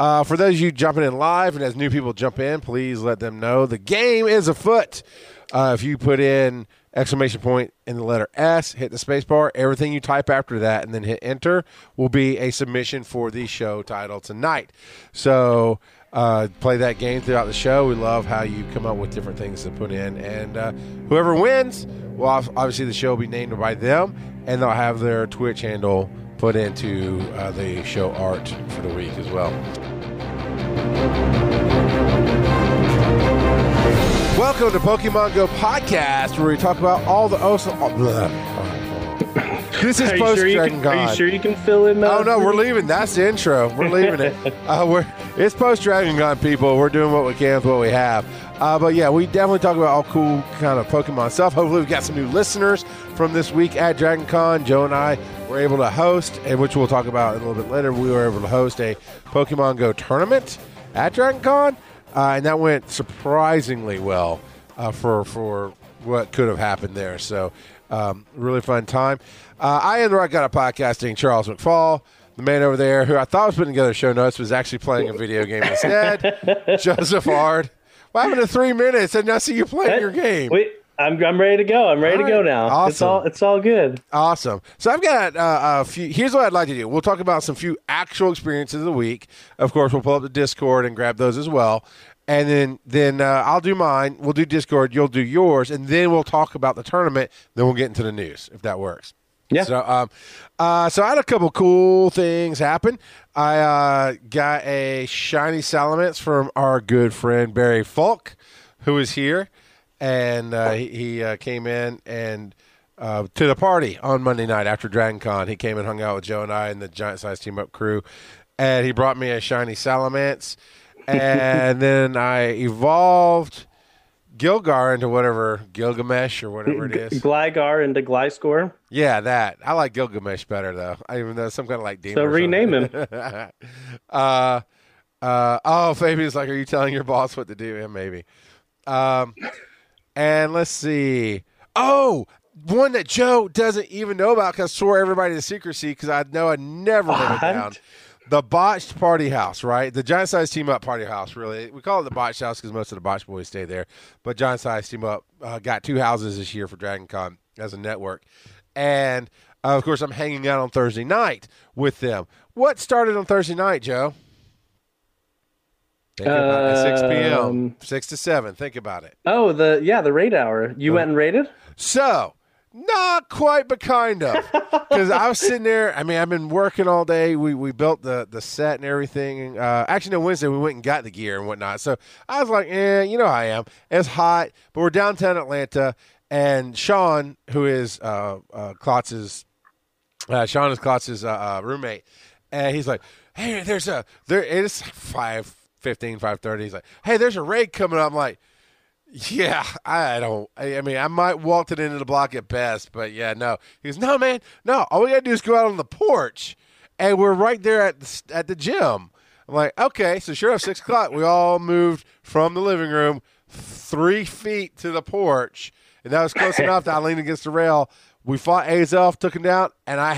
For those of you jumping in live, and as new people jump in, please let them know the game is afoot. If you put in exclamation point in the letter S, hit the space bar, everything you type after that, and then hit enter will be a submission for the show title tonight. So play that game throughout the show. We love how you come up with different things to put in. And whoever wins, well, obviously the show will be named by them, and they'll have their Twitch handle put into the show art for the week as well. Welcome to Pokemon Go Podcast, where we talk about all the awesome... This is post-Dragon Con. Are you sure you can fill in that? Oh, no, we're leaving. That's the intro. We're leaving it. It's post-Dragon Con, people. We're doing what we can with what we have. But, yeah, we definitely talk about all cool kind of Pokemon stuff. Hopefully we've got some new listeners from this week at Dragon Con. Joe and I were able to host, and which we'll talk about a little bit later, we were able to host a Pokemon Go tournament at Dragon Con. And that went surprisingly well for what could have happened there. So really fun time. I am the Rock God of Podcasting, Charles McFall, the man over there who I thought was putting together show notes was actually playing a video game instead, Joseph Ard. What happened to 3 minutes? And now see you playing your game. Wait, I'm ready to go. I'm ready to go now. Awesome. It's all good. Awesome. So I've got a few. Here's what I'd like to do. We'll talk about some few actual experiences of the week. Of course, we'll pull up the Discord and grab those as well. And then I'll do mine. We'll do Discord. You'll do yours. And then we'll talk about the tournament. Then we'll get into the news, if that works. Yeah. So, so I had a couple cool things happen. I got a shiny Salamence from our good friend Barry Falk, who is here. And he came in and to the party on Monday night after Dragon Con. He came and hung out with Joe and I and the Giant Size Team Up crew. And he brought me a shiny Salamence. And then I evolved Gilgar into whatever, Gilgamesh or whatever it is. Gligar into Gliscor. Yeah, that. I like Gilgamesh better, though. Even though some kind of like demon. So rename him. Fabian's like, are you telling your boss what to do? Yeah, maybe. And let's see. Oh, one that Joe doesn't even know about because I swore everybody to secrecy because I know I never wrote it down. The botched party house, right? The Giant Size Team Up party house, really. We call it the botched house because most of the botched boys stay there. But Giant Size Team Up got two houses this year for Dragon Con as a network. And, of course, I'm hanging out on Thursday night with them. What started on Thursday night, Joe? Think about it. At 6 p.m., 6 to 7. Think about it. Oh, the raid hour. You went and raided? So, not quite, but kind of. Because I was sitting there. I mean, I've been working all day. We built the set and everything. Actually, no, Wednesday, we went and got the gear and whatnot. So, I was like, you know how I am. It's hot, but we're downtown Atlanta. And Sean, who is Klotz's roommate, and he's like, hey, it's 5:15, 5:30. He's like, hey, there's a raid coming up. I'm like, yeah, I might walk it into the block at best, but yeah, no. He goes, no, man, no. All we got to do is go out on the porch, and we're right there at the gym. I'm like, okay. So sure enough, 6 o'clock, we all moved from the living room 3 feet to the porch, and that was close enough that I leaned against the rail. We fought Azelf, took him down, and I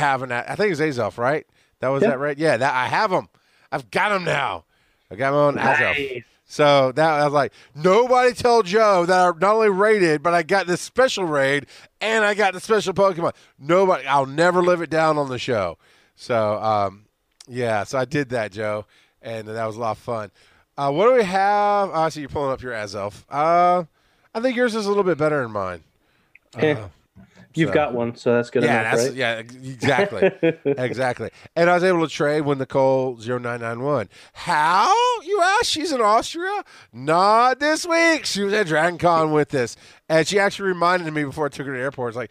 think it was Azelf, right? That was that raid? Yeah, I have him. I've got him now. I got my own Azelf. So that I was like, nobody tell Joe that I not only raided, but I got this special raid and I got the special Pokemon. Nobody, I'll never live it down on the show. So, so I did that, Joe, and that was a lot of fun. What do we have? I see you're pulling up your Azelf. I think yours is a little bit better than mine. You've got one, so that's good enough, right? Yeah, exactly. Exactly. And I was able to trade with Nicole 0991. How? You ask? She's in Austria? Not this week. She was at Dragon Con with us. And she actually reminded me before I took her to the airport. It's like,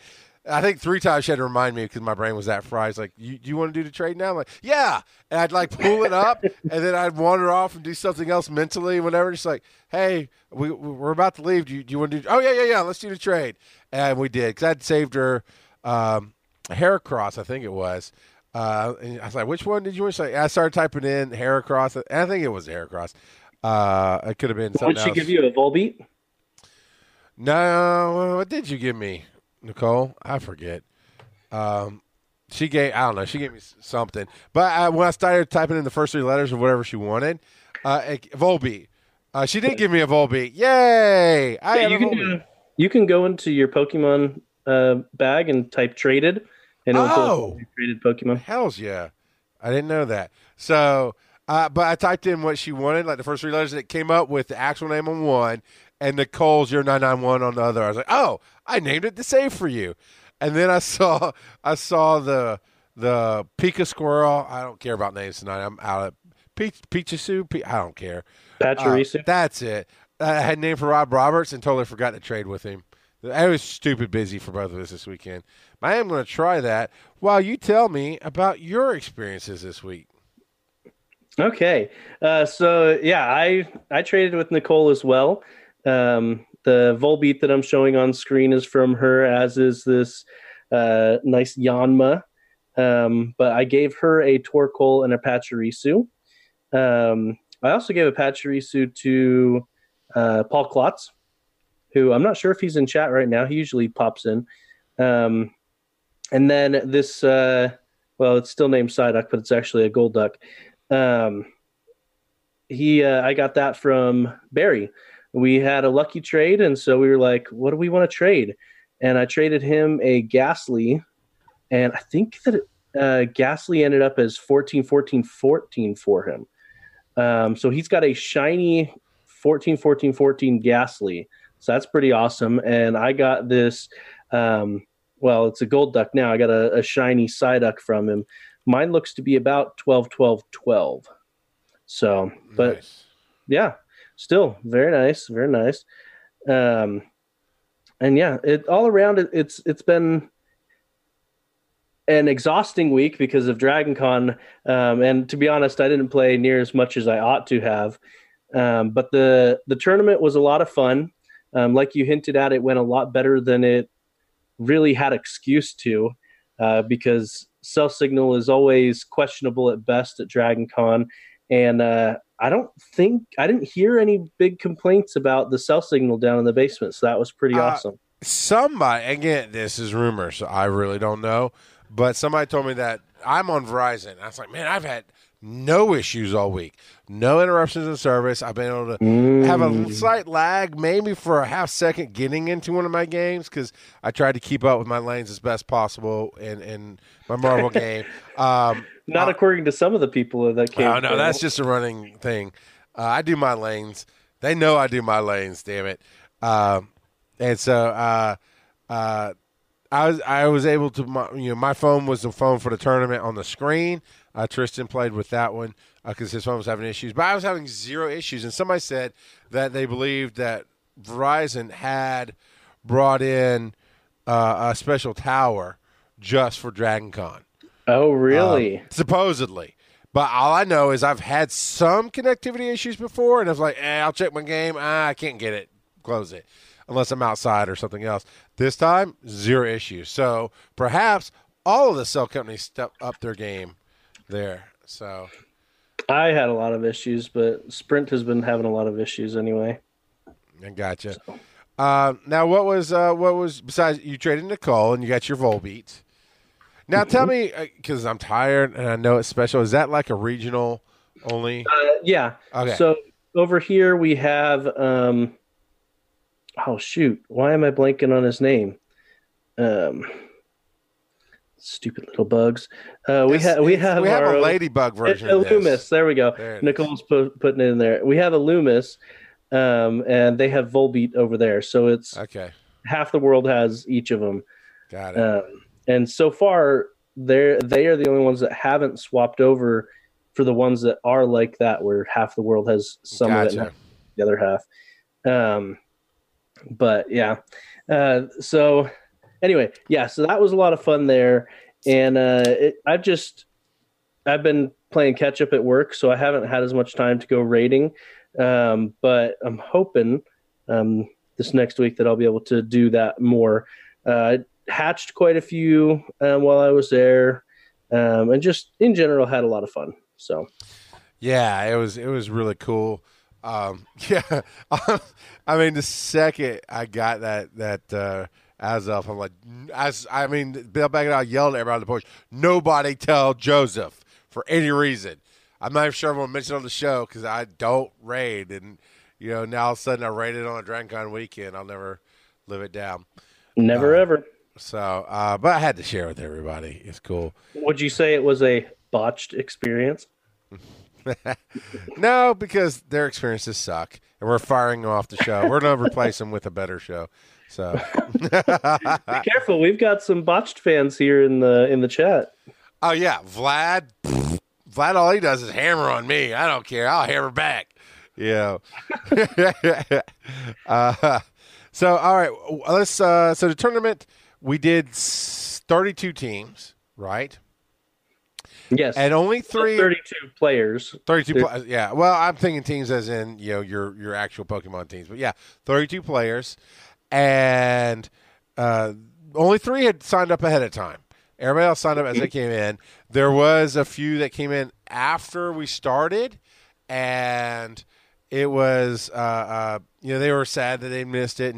I think 3 times she had to remind me because my brain was that fried. It's like, you want to do the trade now? I'm like, yeah. And I'd like pull it up, and then I'd wander off and do something else mentally, whatever. She's like, hey, we're about to leave. Do you want to do? Oh, yeah. Let's do the trade. And we did because I'd saved her Heracross, I think it was. And I was like, which one did you want? She's like, I started typing in Heracross. I think it was Heracross. It could have been something else. Did she give you a Volbeat? No. What did you give me? Nicole, I forget. She gave, I don't know, she gave me something. But when I started typing in the first three letters of whatever she wanted, Volbeat. She did give me a Volbeat. Yay! You can go into your Pokemon bag and type traded, and it'll pull up traded Pokemon. Hells yeah. I didn't know that. So, but I typed in what she wanted, like the first three letters, and it came up with the actual name on one and Nicole 0991 on the other. I was like, oh, I named it to save for you. And then I saw the Pika Squirrel. I don't care about names tonight. I'm out of Pachirisu. I don't care. Pachirisu. That's it. I had a name for Rob Roberts and totally forgot to trade with him. I was stupid busy for both of us this weekend. I am going to try that while you tell me about your experiences this week. Okay. I traded with Nicole as well. The Volbeat that I'm showing on screen is from her, as is this nice Yanma. But I gave her a Torkoal and a Pachirisu. I also gave a Pachirisu to Paul Klotz, who I'm not sure if he's in chat right now. He usually pops in. And then this, it's still named Psyduck, but it's actually a Golduck. I got that from Barry. We had a lucky trade, and so we were like, what do we want to trade? And I traded him a Gastly, and I think that Gastly ended up as 14-14-14 for him. So he's got a shiny 14-14-14 Gastly, so that's pretty awesome. And I got this, it's a Golduck now. I got a shiny Psyduck from him. Mine looks to be about 12-12-12. So, but, nice. Yeah. Still very nice, very nice, and yeah, it all around. It's been an exhausting week because of Dragon Con, and to be honest, I didn't play near as much as I ought to have. But the tournament was a lot of fun. Like you hinted at, it went a lot better than it really had excuse to, because self signal is always questionable at best at Dragon Con, and I didn't hear any big complaints about the cell signal down in the basement, so that was pretty awesome. Somebody, again, this is rumor, so I really don't know, but somebody told me that I'm on Verizon. I was like, man, I've had no issues all week, no interruptions in service. I've been able to have a slight lag, maybe for a half second, getting into one of my games because I tried to keep up with my lanes as best possible in my Marvel game. Not according to some of the people that came. Oh, no, that's just a running thing. I do my lanes. They know I do my lanes, damn it. I was able to, my phone was the phone for the tournament on the screen. Tristan played with that one because his phone was having issues. But I was having zero issues. And somebody said that they believed that Verizon had brought in a special tower just for Dragon Con. Oh, really? Supposedly. But all I know is I've had some connectivity issues before, and I was like, I'll check my game. I can't get it. Close it. Unless I'm outside or something else. This time, zero issues. So perhaps all of the cell companies step up their game there. So I had a lot of issues, but Sprint has been having a lot of issues anyway. I gotcha. So. Now, what was besides you traded Nicole and you got your Volbeat? Now tell me, because I'm tired and I know it's special. Is that like a regional only? Yeah. Okay. So over here we have. Oh shoot! Why am I blanking on his name? Stupid little bugs. We have a ladybug version. A Loomis. There we go. There Nicole's putting it in there. We have a Loomis, and they have Volbeat over there. So it's okay. Half the world has each of them. Got it. And so far, they are the only ones that haven't swapped over for the ones that are like that, where half the world has some of it and the other half. But, yeah. So, anyway, yeah, so that was a lot of fun there. And I've been playing catch-up at work, so I haven't had as much time to go raiding. But I'm hoping this next week that I'll be able to do that more. Hatched quite a few while I was there, and just in general had a lot of fun. So, yeah, it was really cool. I mean, the second I got that Azelf. I'm like, Bill Baggett, I yelled at everybody on the porch, nobody tell Joseph for any reason. I'm not even sure if I'm going to mention it on the show because I don't raid. And, now all of a sudden I raided on a Dragon Con weekend. I'll never live it down. Never ever. So, but I had to share with everybody. It's cool. Would you say it was a botched experience? No, because their experiences suck, and we're firing them off the show. We're going to replace them with a better show. So, be careful. We've got some botched fans here in the chat. Oh yeah, Vlad. All he does is hammer on me. I don't care. I'll hammer back. Yeah. So all right, let's. So the tournament we did 32 teams, right? Yes, and only 32 players. 32 players. Yeah. Well, I'm thinking teams as in your actual Pokemon teams, but yeah, 32 players, and only 3 had signed up ahead of time. Everybody else signed up as they came in. There was a few that came in after we started, and it was they were sad that they missed it,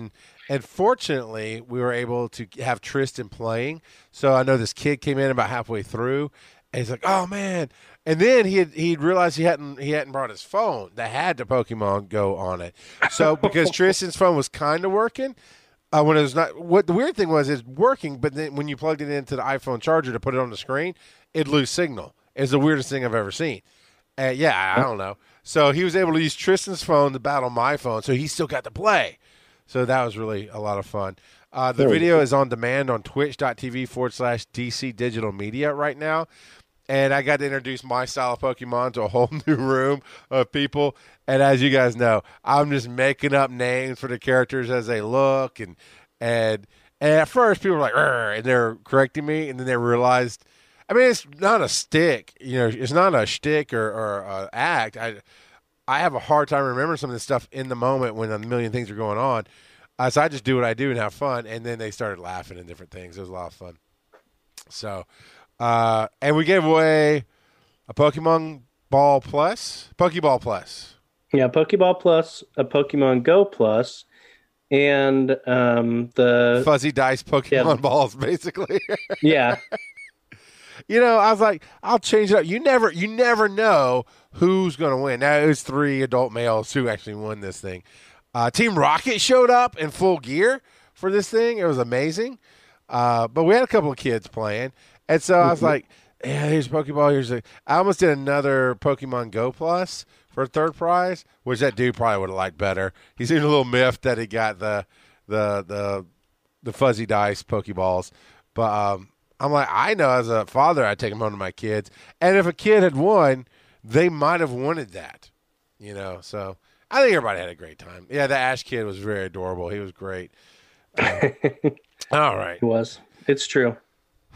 and fortunately we were able to have Tristan playing. So I know this kid came in about halfway through. And he's like, oh man! And then he realized he hadn't brought his phone that had the Pokemon Go on it. So because Tristan's phone was kind of working, when it was not. What the weird thing was, it's working, but then when you plugged it into the iPhone charger to put it on the screen, it'd lose signal. It's the weirdest thing I've ever seen. I don't know. So he was able to use Tristan's phone to battle my phone, so he still got to play. So that was really a lot of fun. The video is on demand on twitch.tv/DC Digital Media right now. And I got to introduce my style of Pokemon to a whole new room of people. And as you guys know, I'm just making up names for the characters as they look. And at first, people were like, and they're correcting me. And then they realized, I mean, it's not a stick. It's not a shtick or an act. I have a hard time remembering some of this stuff in the moment when a million things are going on. So I just do what I do and have fun. And then they started laughing and different things. It was a lot of fun. So... and we gave away a Pokeball Plus. Yeah, Pokeball Plus, a Pokemon Go Plus, and the fuzzy dice Pokemon balls, basically. Yeah. I was like, I'll change it up. You never know who's going to win. Now, it was 3 adult males who actually won this thing. Team Rocket showed up in full gear for this thing. It was amazing. But we had a couple of kids playing. And so I was like, yeah, here's Pokeball. I almost did another Pokemon Go Plus for a third prize, which that dude probably would have liked better. He seemed a little miffed that he got the fuzzy dice Pokeballs. But I'm like, I know as a father, I take them home to my kids. And if a kid had won, they might have wanted that. So I think everybody had a great time. Yeah, the Ash kid was very adorable. He was great. All right. He was. It's true.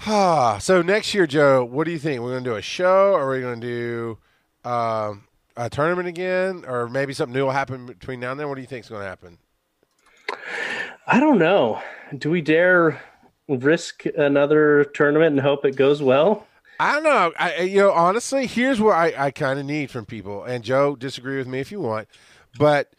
So next year, Joe, what do you think? We're going to do a show, or we're going to do a tournament again, or maybe something new will happen between now and then? What do you think is going to happen? I don't know. Do we dare risk another tournament and hope it goes well? I don't know. Honestly, here's what I kind of need from people. And Joe, disagree with me if you want, but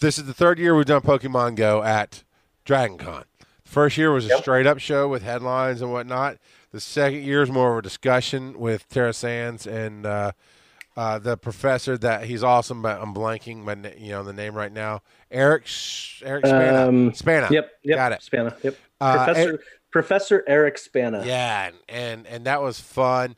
this is the third year we've done Pokemon Go at Dragon Con. First year was a straight-up show with headlines and whatnot. The second year is more of a discussion with Tara Sands and the professor that he's awesome, but I'm blanking the name right now. Eric Spana. Spana. Yep. Got it. Spana. Yep. Professor Eric Spana. Yeah, and that was fun.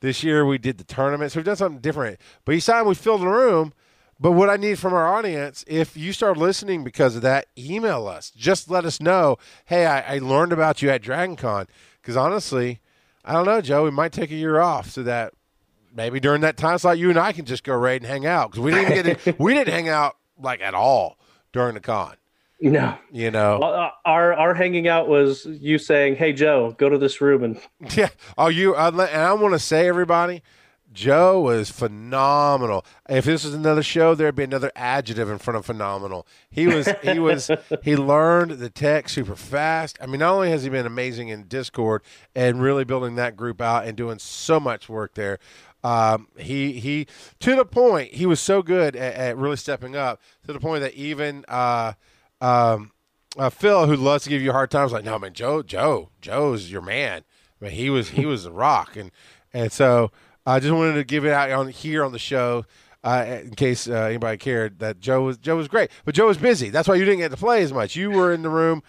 This year we did the tournament, so we've done something different. But each time we filled the room. But what I need from our audience, if you start listening because of that, email us. Just let us know, hey, I learned about you at Dragon Con. Because honestly, I don't know, Joe, we might take a year off so that maybe during that time slot, you and I can just go raid and hang out. Because we didn't hang out at all during the con. No. Well, our hanging out was you saying, hey, Joe, go to this room. And yeah. Oh, I want to say, everybody, Joe was phenomenal. If this was another show, there'd be another adjective in front of phenomenal. He learned the tech super fast. I mean, not only has he been amazing in Discord and really building that group out and doing so much work there, he to the point he was so good at really stepping up to the point that even Phil, who loves to give you a hard time, was like, "No, man, Joe's your man. I mean, he was the rock." And so I just wanted to give it out on here on the show. In case anybody cared, that Joe was great, but Joe was busy. That's why you didn't get to play as much. You were in the room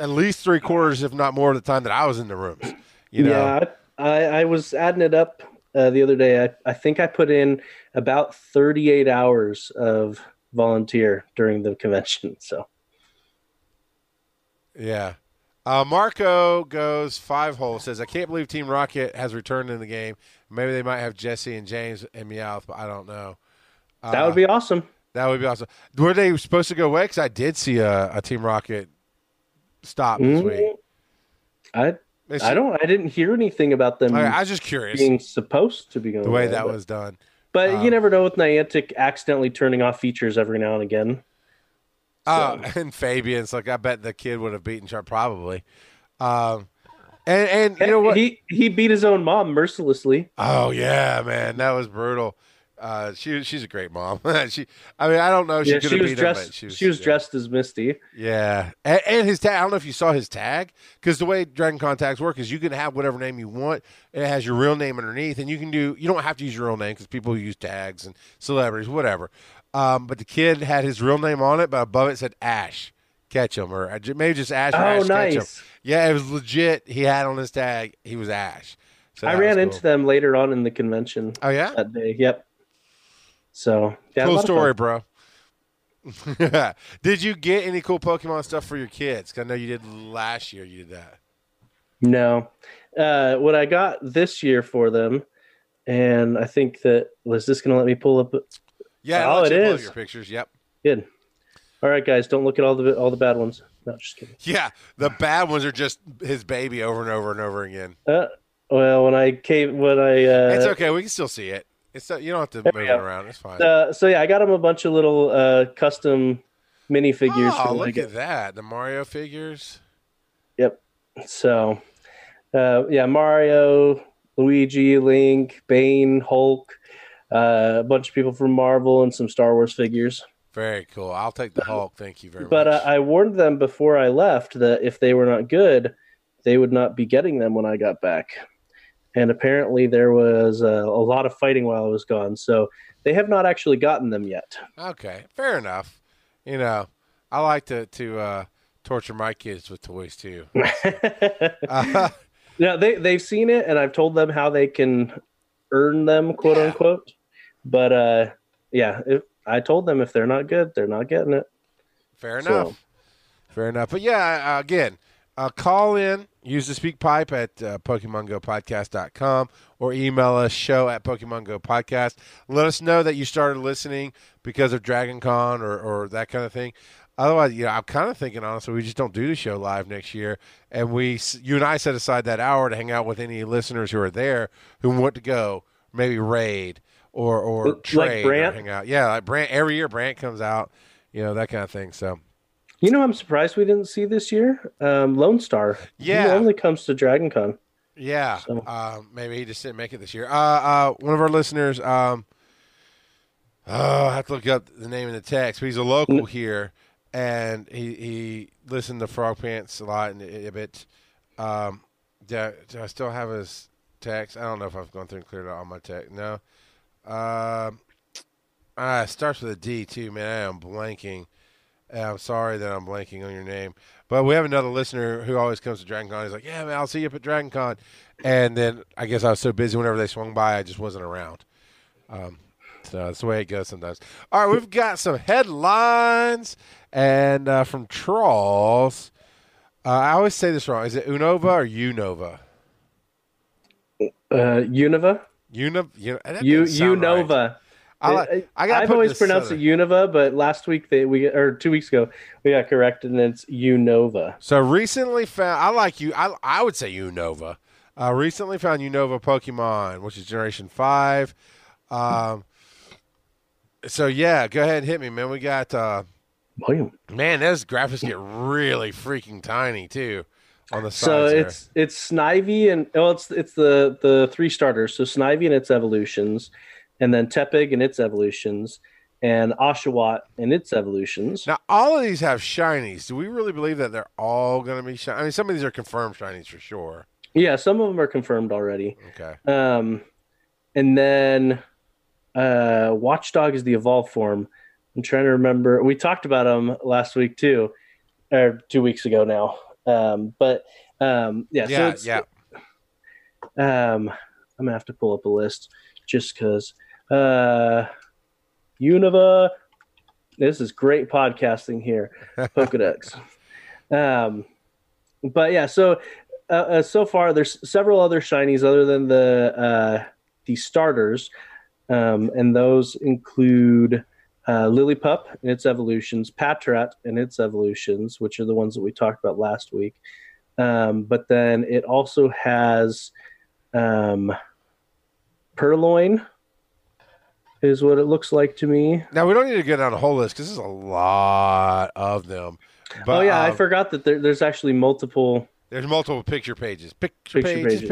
at least 3/4, if not more, of the time that I was in the rooms. You know? Yeah, I was adding it up the other day. I think I put in about 38 hours of volunteer during the convention. So, yeah. Marco goes 5-hole, says, I can't believe Team Rocket has returned in the game. Maybe they might have Jesse and James and Meowth, but I don't know. That would be awesome. That would be awesome. Were they supposed to go away? Because I did see a Team Rocket stop this week. I didn't hear anything about them. I was just curious. Being supposed to be going the way away, that was done. But you never know with Niantic accidentally turning off features every now and again. And Fabian's like, I bet the kid would have beaten Sharp probably. And you know what? He beat his own mom mercilessly. Oh yeah, man. That was brutal. She's a great mom. I don't know. She was beat dressed, him, but she was dressed as Misty. Yeah. And his tag, I don't know if you saw his tag, because the way Dragon Con tags work is you can have whatever name you want. It has your real name underneath, and you don't have to use your real name because people use tags and celebrities, whatever. But the kid had his real name on it, but above it said Ash Ketchum, or maybe just Ash. Ash nice. Ketchum. Yeah, it was legit. He had on his tag, he was Ash. So I ran into them later on in the convention. Oh, yeah? That day. Yep. So, yeah, cool story, bro. Did you get any cool Pokemon stuff for your kids? Because I know you did last year. You did that. No. What I got this year for them, and I think that was this going to let me pull up. Yeah, oh, it is. Your pictures, yep. Good. All right, guys, don't look at all the bad ones. No, just kidding. Yeah, the bad ones are just his baby over and over and over again. Well, it's okay. We can still see it. It's you don't have to move it around. It's fine. So yeah, I got him a bunch of little custom minifigures. Oh, look at that! The Mario figures. Yep. So, yeah, Mario, Luigi, Link, Bane, Hulk. A bunch of people from Marvel and some Star Wars figures. Very cool. I'll take the Hulk. Thank you very much. But I warned them before I left that if they were not good, they would not be getting them when I got back. And apparently there was a lot of fighting while I was gone. So they have not actually gotten them yet. Okay. Fair enough. You know, I like to torture my kids with toys too. So. No, they've seen it, and I've told them how they can earn them, quote unquote. But yeah, I told them if they're not good, they're not getting it. Fair enough. But yeah, again, call in, use the speak pipe at PokemonGoPodcast.com or email us show@PokemonGoPodcast. Let us know that you started listening because of Dragon Con or that kind of thing. Otherwise, you know, I'm kind of thinking, honestly, we just don't do the show live next year. And you and I set aside that hour to hang out with any listeners who are there who want to go, maybe raid or trade, like Brant. Or hang out. Yeah, like Brant. Every year Brant comes out, you know, that kind of thing. So, you know, I'm surprised we didn't see this year Lone Star. Yeah. He only comes to Dragon Con. Yeah. So. Maybe he just didn't make it this year. One of our listeners, I have to look up the name in the text, but he's a local here. And he listened to Frog Pants a lot and a bit. Do I still have his text? I don't know if I've gone through and cleared out all my text. No. It starts with a D, too, man. I am blanking. I'm sorry that I'm blanking on your name. But we have another listener who always comes to Dragon Con. He's like, yeah, man, I'll see you up at Dragon Con. And then I guess I was so busy whenever they swung by, I just wasn't around. So that's the way it goes sometimes. All right, we've got some headlines. And from Trolls, I always say this wrong. Is it Unova or Unova? Unova. Unova. Right. I've always pronounced it Unova, but last week 2 weeks ago we got corrected, and it's Unova. So recently found. I like you. I would say Unova. Recently found Unova Pokemon, which is Generation 5. So yeah, go ahead and hit me, man. We got. Man, those graphics get really freaking tiny too on the sides. So it's Snivy and it's the three starters. So Snivy and its evolutions, and then Tepig and its evolutions, and Oshawott and its evolutions. Now, all of these have shinies. Do we really believe that they're all going to be shiny? I mean, some of these are confirmed shinies for sure. Yeah, some of them are confirmed already. Okay. And then Watchdog is the evolved form. I'm trying to remember. We talked about them last week too, or 2 weeks ago now. I'm gonna have to pull up a list just because. Unova, this is great podcasting here. Pokedex. But yeah, so so far there's several other shinies other than the starters, and those include Lillipup and its evolutions, Patrat and its evolutions, which are the ones that we talked about last week. But then it also has Purloin is what it looks like to me. Now, we don't need to get on a whole list because there's a lot of them. But, I forgot that there's actually multiple. There's multiple picture pages. Picture pages. Yeah.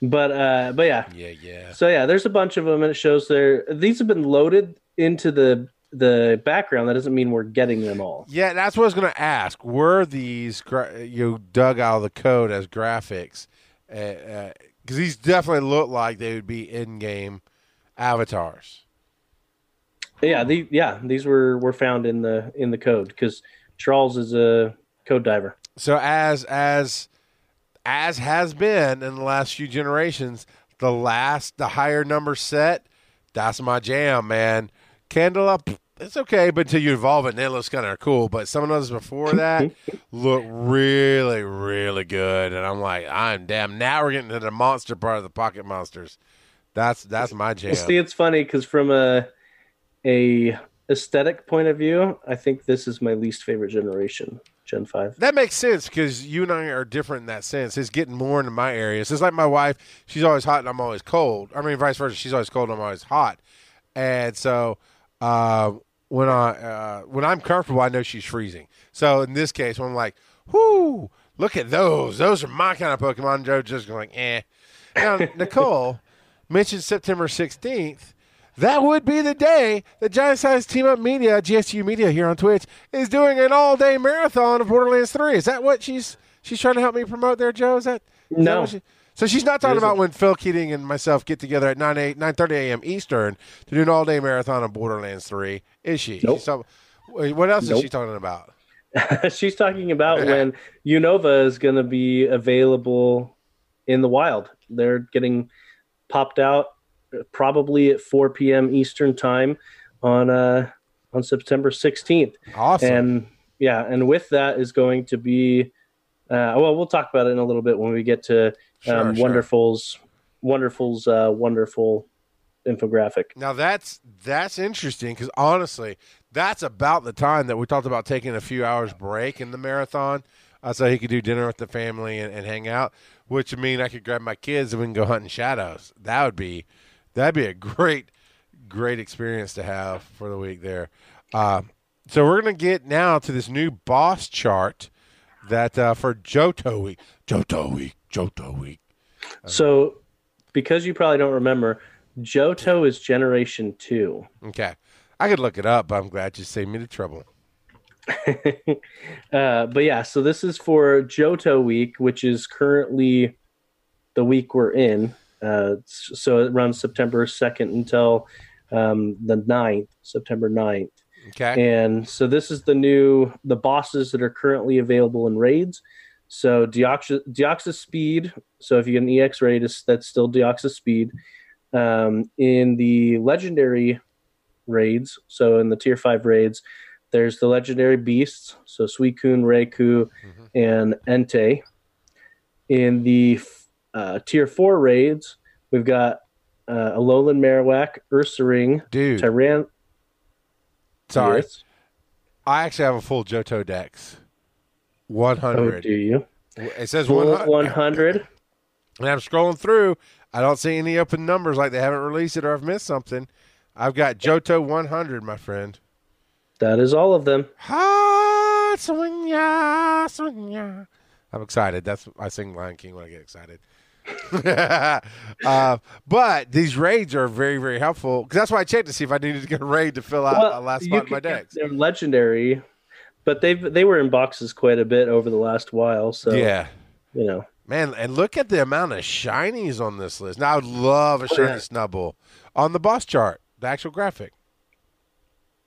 But yeah. So yeah, there's a bunch of them, and it shows there. These have been loaded into the background. That doesn't mean we're getting them all. Yeah, that's what I was going to ask. Were these you dug out of the code as graphics? Because these definitely look like they would be in-game avatars. Yeah, these were found in the code because Charles is a code diver. So as has been in the last few generations, the higher number set, that's my jam, man. Candela, it's okay, but until you evolve it, it looks kind of cool. But some of those before that look really, really good, and I'm like, I'm damn. Now we're getting to the monster part of the pocket monsters. That's my jam. See, it's funny because from a aesthetic point of view, I think this is my least favorite generation. Gen 5. That makes sense because you and I are different in that sense. It's getting more into my areas. It's like my wife, she's always hot and I'm always cold. I mean, vice versa. She's always cold and I'm always hot. And so when I'm comfortable, I know she's freezing. So in this case, when I'm like, whoo, look at those. Those are my kind of Pokemon. Joe's just going, eh. Now, Nicole mentioned September 16th. That would be the day that Giant Size Team Up Media, GSU Media here on Twitch, is doing an all-day marathon of Borderlands 3. Is that what she's trying to help me promote there, Joe? No. So she's not talking about when Phil Keating and myself get together at 9:30 a.m. Eastern to do an all-day marathon of Borderlands 3, is she? Nope. So, what else is she talking about? She's talking about when Unova is going to be available in the wild. They're getting popped out probably at 4 p.m. Eastern time on September 16th. Awesome. And yeah, and with that is going to be we'll talk about it in a little bit when we get to sure. Wonderful's wonderful infographic. Now that's interesting because honestly, that's about the time that we talked about taking a few hours break in the marathon so he could do dinner with the family and hang out, which would mean I could grab my kids and we can go hunting shadows. That would be a great experience to have for the week there. So we're going to get now to this new boss chart that for Johto Week. So because you probably don't remember, Johto is Generation 2. Okay. I could look it up, but I'm glad you saved me the trouble. But yeah, so this is for Johto Week, which is currently the week we're in. So it runs September 2nd until the 9th, September 9th. Okay. And so this is the bosses that are currently available in raids. So Deoxys Speed. So if you get an EX raid, that's still Deoxys Speed. In the legendary raids, so in the tier 5 raids, there's the legendary beasts. So Suicune, Raikou, and Entei. In the tier 4 raids, we've got Alolan Marowak, Ursaring, Tyran. Sorry. Yes. I actually have a full Johto Dex. 100. Oh, do you? It says 100. 100. And I'm scrolling through. I don't see any open numbers like they haven't released it or I've missed something. I've got Johto 100, my friend. That is all of them. Ha! Swing ya! Swing ya! I'm excited. I sing Lion King when I get excited. But these raids are very, very helpful. That's why I checked to see if I needed to get a raid to fill out the last spot in my decks. They're legendary, but they were in boxes quite a bit over the last while. So yeah, you know, man, and look at the amount of shinies on this list. Now I would love a shiny Snubbull on the boss chart, the actual graphic.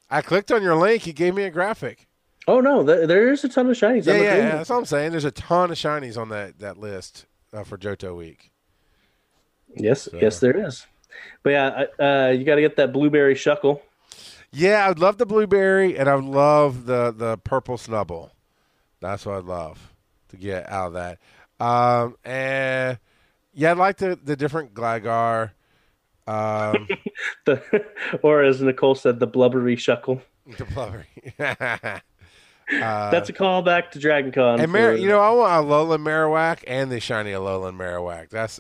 I clicked on your link. He gave me a graphic. Oh no, there is a ton of shinies. Yeah, that's what I'm saying. There's a ton of shinies on that list for Johto week. Yes, there is. But yeah, you got to get that blueberry Shuckle. Yeah, I'd love the blueberry, and I'd love the purple Snubbull. That's what I'd love to get out of that. And yeah, I like the different Gligar. Or as Nicole said, the blubbery Shuckle. The blubbery. That's a callback to Dragon Con. And I want Alolan Marowak and the shiny Alolan Marowak. That's.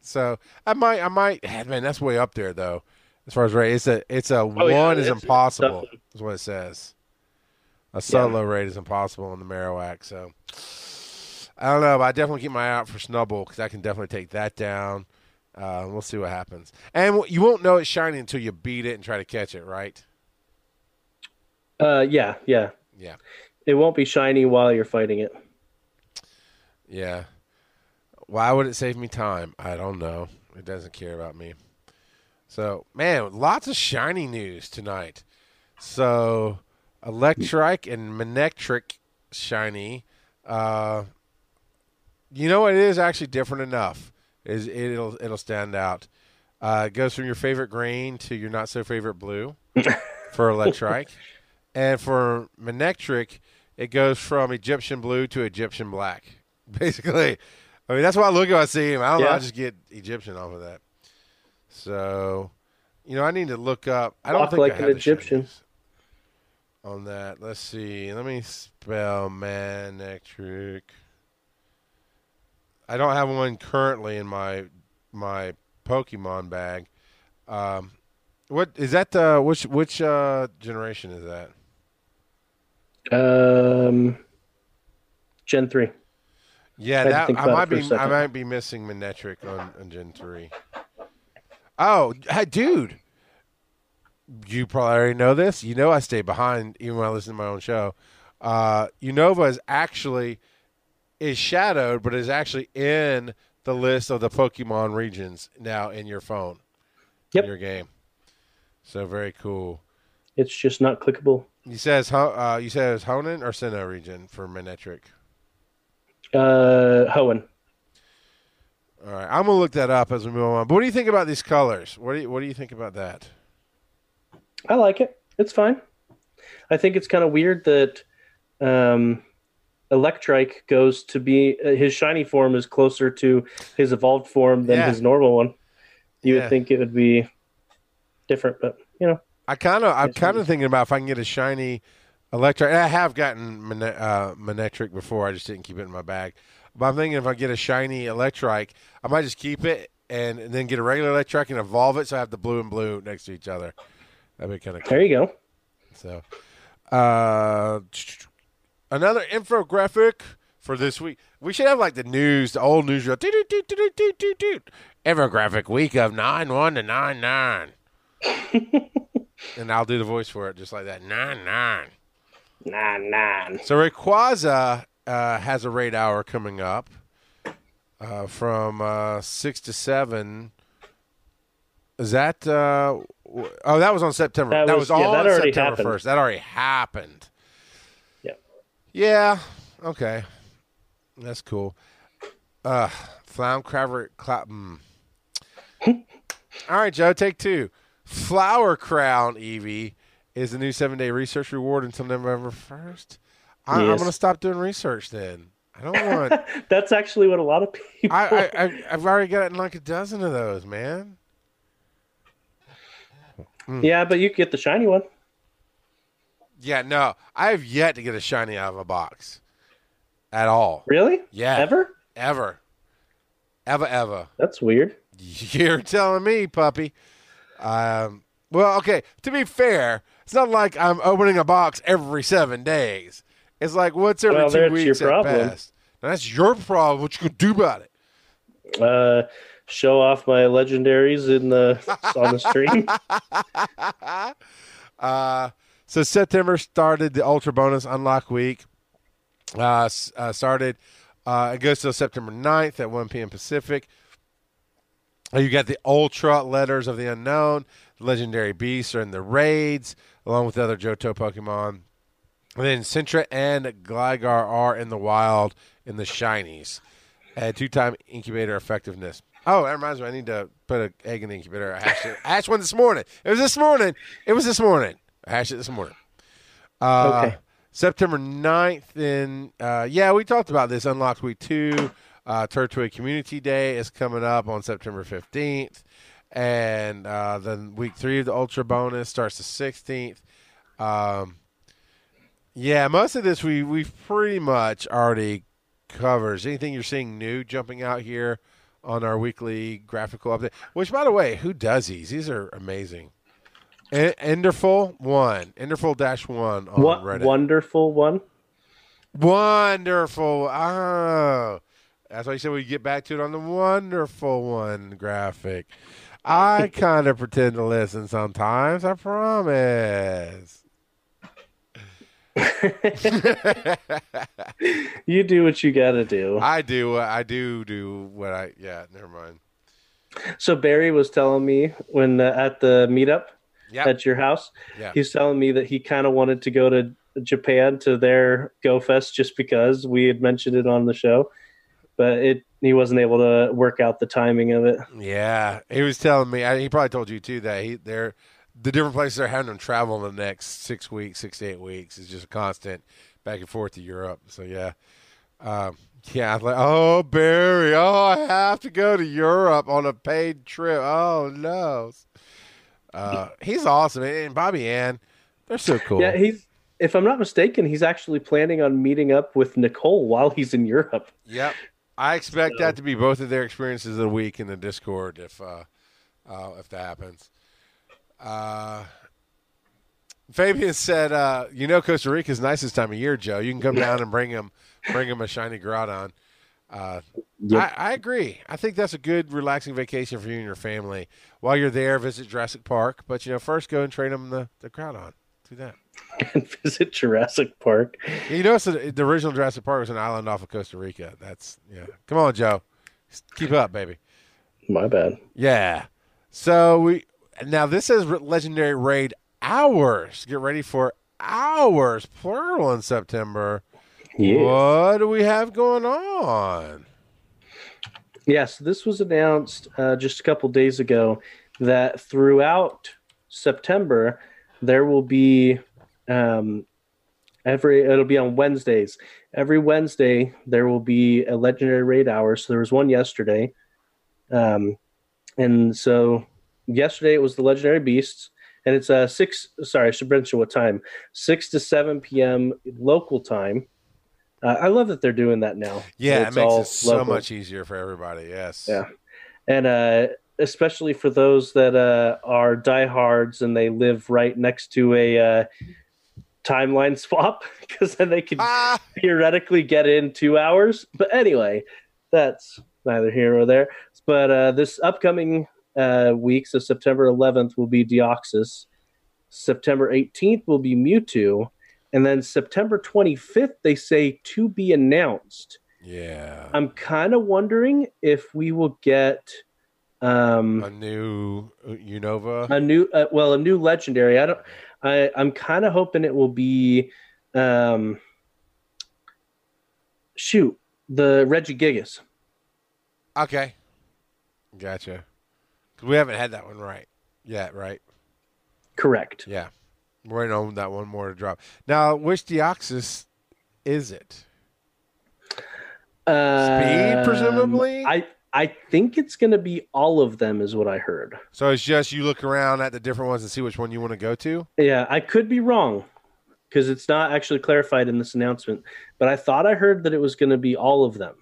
So I might. Man, that's way up there though. As far as raid, it's impossible. Is what it says. A solo raid is impossible in the Marowak. So I don't know, but I definitely keep my eye out for Snubbull because I can definitely take that down. We'll see what happens, and you won't know it's shiny until you beat it and try to catch it, right? Yeah. It won't be shiny while you're fighting it. Yeah. Why would it save me time? I don't know. It doesn't care about me. So, man, lots of shiny news tonight. So, Electrike and Manectric shiny. You know, it is actually different enough. It'll stand out. It goes from your favorite green to your not so favorite blue for Electrike. And for Manectric, it goes from Egyptian blue to Egyptian black, basically. I mean, that's why I look at when I see him. I don't know. I just get Egyptian off of that. So, you know, I need to look up. I don't think like I have an Egyptian on that. Let's see. Let me spell Manectric. I don't have one currently in my Pokemon bag. What is that? Which generation is that? Gen 3. Yeah, I might be missing Manectric on Gen 3. Oh, hey, dude. You probably already know this. You know I stay behind even when I listen to my own show. Unova is shadowed, but is actually in the list of the Pokemon regions now in your phone. Yep. In your game. So very cool. It's just not clickable. You said it's Hoenn or Sinnoh region for Manectric? Hoenn. All right, I'm gonna look that up as we move on. But what do you think about these colors? What do you think about that? I like it. It's fine. I think it's kind of weird that Electrike goes to be his shiny form is closer to his evolved form than his normal one. You would think it would be different, but you know, I'm kind of thinking about if I can get a shiny Electrike. I have gotten Manectric before. I just didn't keep it in my bag. But I'm thinking if I get a shiny Electrike, I might just keep it and then get a regular Electrike and evolve it so I have the blue and blue next to each other. That'd be kind of cool. There you go. So, another infographic for this week. We should have like the news, the old news. Infographic week of 9/1 to 9/9. And I'll do the voice for it just like that. 9/9. 9/9. So Rayquaza has a raid hour coming up from 6 to 7. Is that? That was on September. That was on September 1st. That already happened. Yeah. Yeah. Okay. That's cool. Floundcraver. All right, Joe. Take 2. Flower Crown Eevee is the new 7-day research reward until November 1st. I'm going to stop doing research then. I don't want. That's actually what a lot of people. I've already gotten like a dozen of those, man. Mm. Yeah, but you get the shiny one. Yeah, no, I have yet to get a shiny out of a box at all. Really? Yeah. Ever. That's weird. You're telling me, puppy. Well, okay, to be fair, it's not like I'm opening a box every 7 days. It's like, what's every 2 weeks at best? Now, that's your problem. What you can do about it. show off my legendaries in the on the stream. So September started the Ultra Bonus Unlock Week. Started. It goes till September 9th at 1 p.m. Pacific. You got the Ultra Letters of the Unknown. The Legendary Beasts are in the raids, along with the other Johto Pokemon. And then Sintra and Gligar are in the wild in the Shinies. At 2-time incubator effectiveness. Oh, that reminds me. I need to put an egg in the incubator. I hatched it. I hatched one this morning. It was this morning. I hatched it this morning. Okay. September 9th. And, yeah, we talked about this. Unlocked Week 2. Turtwig Community Day is coming up on September 15th. And then Week 3 of the Ultra Bonus starts the 16th. Yeah, most of this we've pretty much already covers. Anything you're seeing new jumping out here on our weekly graphical update? Which, by the way, who does these? These are amazing. Enderful 1 on Reddit. Wonderful 1. Oh, that's why you said we get back to it on the Wonderful 1 graphic. I kind of pretend to listen sometimes. I promise. You do what you gotta do. I do what I yeah, never mind. So Barry was telling me when at the meetup at your house, he's telling me that he kind of wanted to go to Japan to their Go Fest just because we had mentioned it on the show, but he wasn't able to work out the timing of it. Yeah, he was telling me, he probably told you too, that the different places they're having them travel in the next 6 to 8 weeks is just a constant back and forth to Europe. So, yeah. Yeah, I was like, oh, Barry, I have to go to Europe on a paid trip. Oh, no. He's awesome. And Bobby Ann, they're so cool. Yeah, if I'm not mistaken, he's actually planning on meeting up with Nicole while he's in Europe. Yep. I expect that to be both of their experiences of the week in the Discord if that happens. Fabian said, Costa Rica's nice this time of year, Joe. You can come down and bring him a shiny Groudon. Yep. I agree. I think that's a good, relaxing vacation for you and your family. While you're there, visit Jurassic Park. But, first go and train them the Groudon. Do that. And visit Jurassic Park. You notice the original Jurassic Park was an island off of Costa Rica. Come on, Joe. Keep up, baby. My bad. Yeah. So Now, this says Legendary Raid Hours. Get ready for hours, plural, in September. Yes. What do we have going on? Yes, this was announced just a couple days ago that throughout September, there will be it'll be on Wednesdays. Every Wednesday, there will be a Legendary Raid Hour. So there was one yesterday. And so... yesterday it was the Legendary Beasts, and it's 6. Sorry, I should mention what time. 6 to 7 p.m. local time. I love that they're doing that now. Yeah, it makes it so much easier for everybody. Yes. Yeah, and especially for those that are diehards and they live right next to a timeline swap, because then they can theoretically get in 2 hours. But anyway, that's neither here nor there. But this upcoming week, so September 11th will be Deoxys, September 18th will be Mewtwo, and then September 25th they say to be announced. Yeah, I'm kind of wondering if we will get a new Unova, a new legendary. I'm kind of hoping it will be the Regigigas. Okay, gotcha. We haven't had that one right yet, right? Correct. Yeah. We're waiting on that one more to drop. Now, which Deoxys is it? Speed, presumably? I think it's going to be all of them is what I heard. So it's just you look around at the different ones and see which one you want to go to? Yeah, I could be wrong because it's not actually clarified in this announcement. But I thought I heard that it was going to be all of them.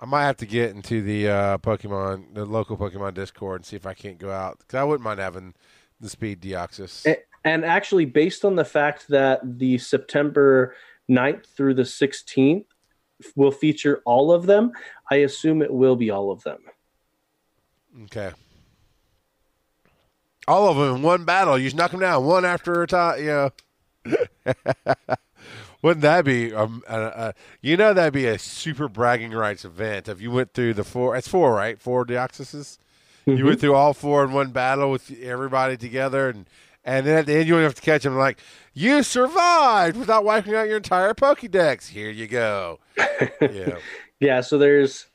I might have to get into the the local Pokemon Discord and see if I can't go out, because I wouldn't mind having the Speed Deoxys. And actually, based on the fact that the September 9th through the 16th will feature all of them. I assume it will be all of them. Okay. All of them in one battle. You just knock them down one after a time. Yeah. Wouldn't that be that'd be a super bragging rights event if you went through the four. It's four, right? Four Deoxyses. Mm-hmm. You went through all four in one battle with everybody together, and then at the end you wouldn't have to catch them. Like, you survived without wiping out your entire Pokédex. Here you go. Yeah. Yeah. So there's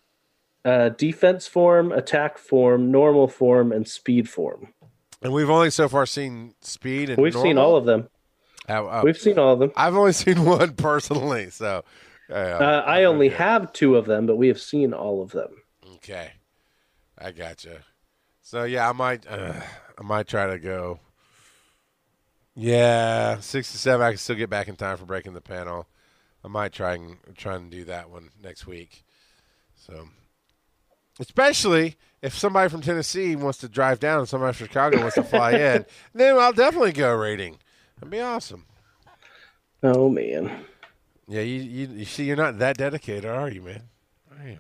defense form, attack form, normal form, and speed form. And we've only so far seen speed and normal. We've seen all of them. We've seen all of them. I've only seen one personally, so I only have two of them, but we have seen all of them. Okay, I gotcha. So yeah, I might try to go. Yeah, 6 to 7. I can still get back in time for breaking the panel. I might try and do that one next week. So, especially if somebody from Tennessee wants to drive down, and somebody from Chicago wants to fly in, then I'll definitely go raiding. That'd be awesome. Oh, man. Yeah, you see, you're not that dedicated, are you, man? I am.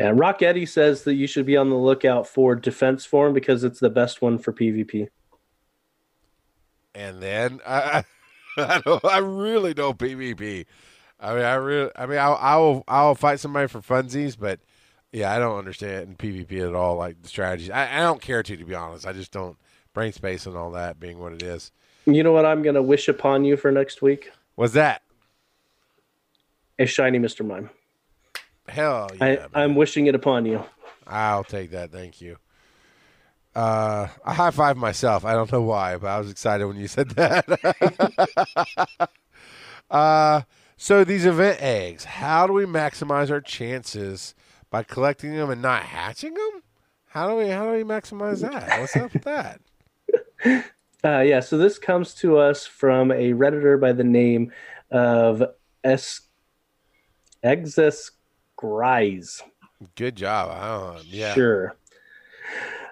Yeah, Rock Eddie says that you should be on the lookout for defense form because it's the best one for PvP. And then I really don't PvP. I'll fight somebody for funsies, but yeah, I don't understand PvP at all, like the strategies. I don't care to be honest. I just don't. Brain space and all that being what it is. You know what I'm going to wish upon you for next week? What's that? A shiny Mr. Mime. Hell yeah. I'm wishing it upon you. I'll take that. Thank you. I high-five myself. I don't know why, but I was excited when you said that. So these event eggs, how do we maximize our chances by collecting them and not hatching them? How do we maximize that? What's up with that? Yeah, so this comes to us from a Redditor by the name of Exesgrise. Good job. Yeah. Sure.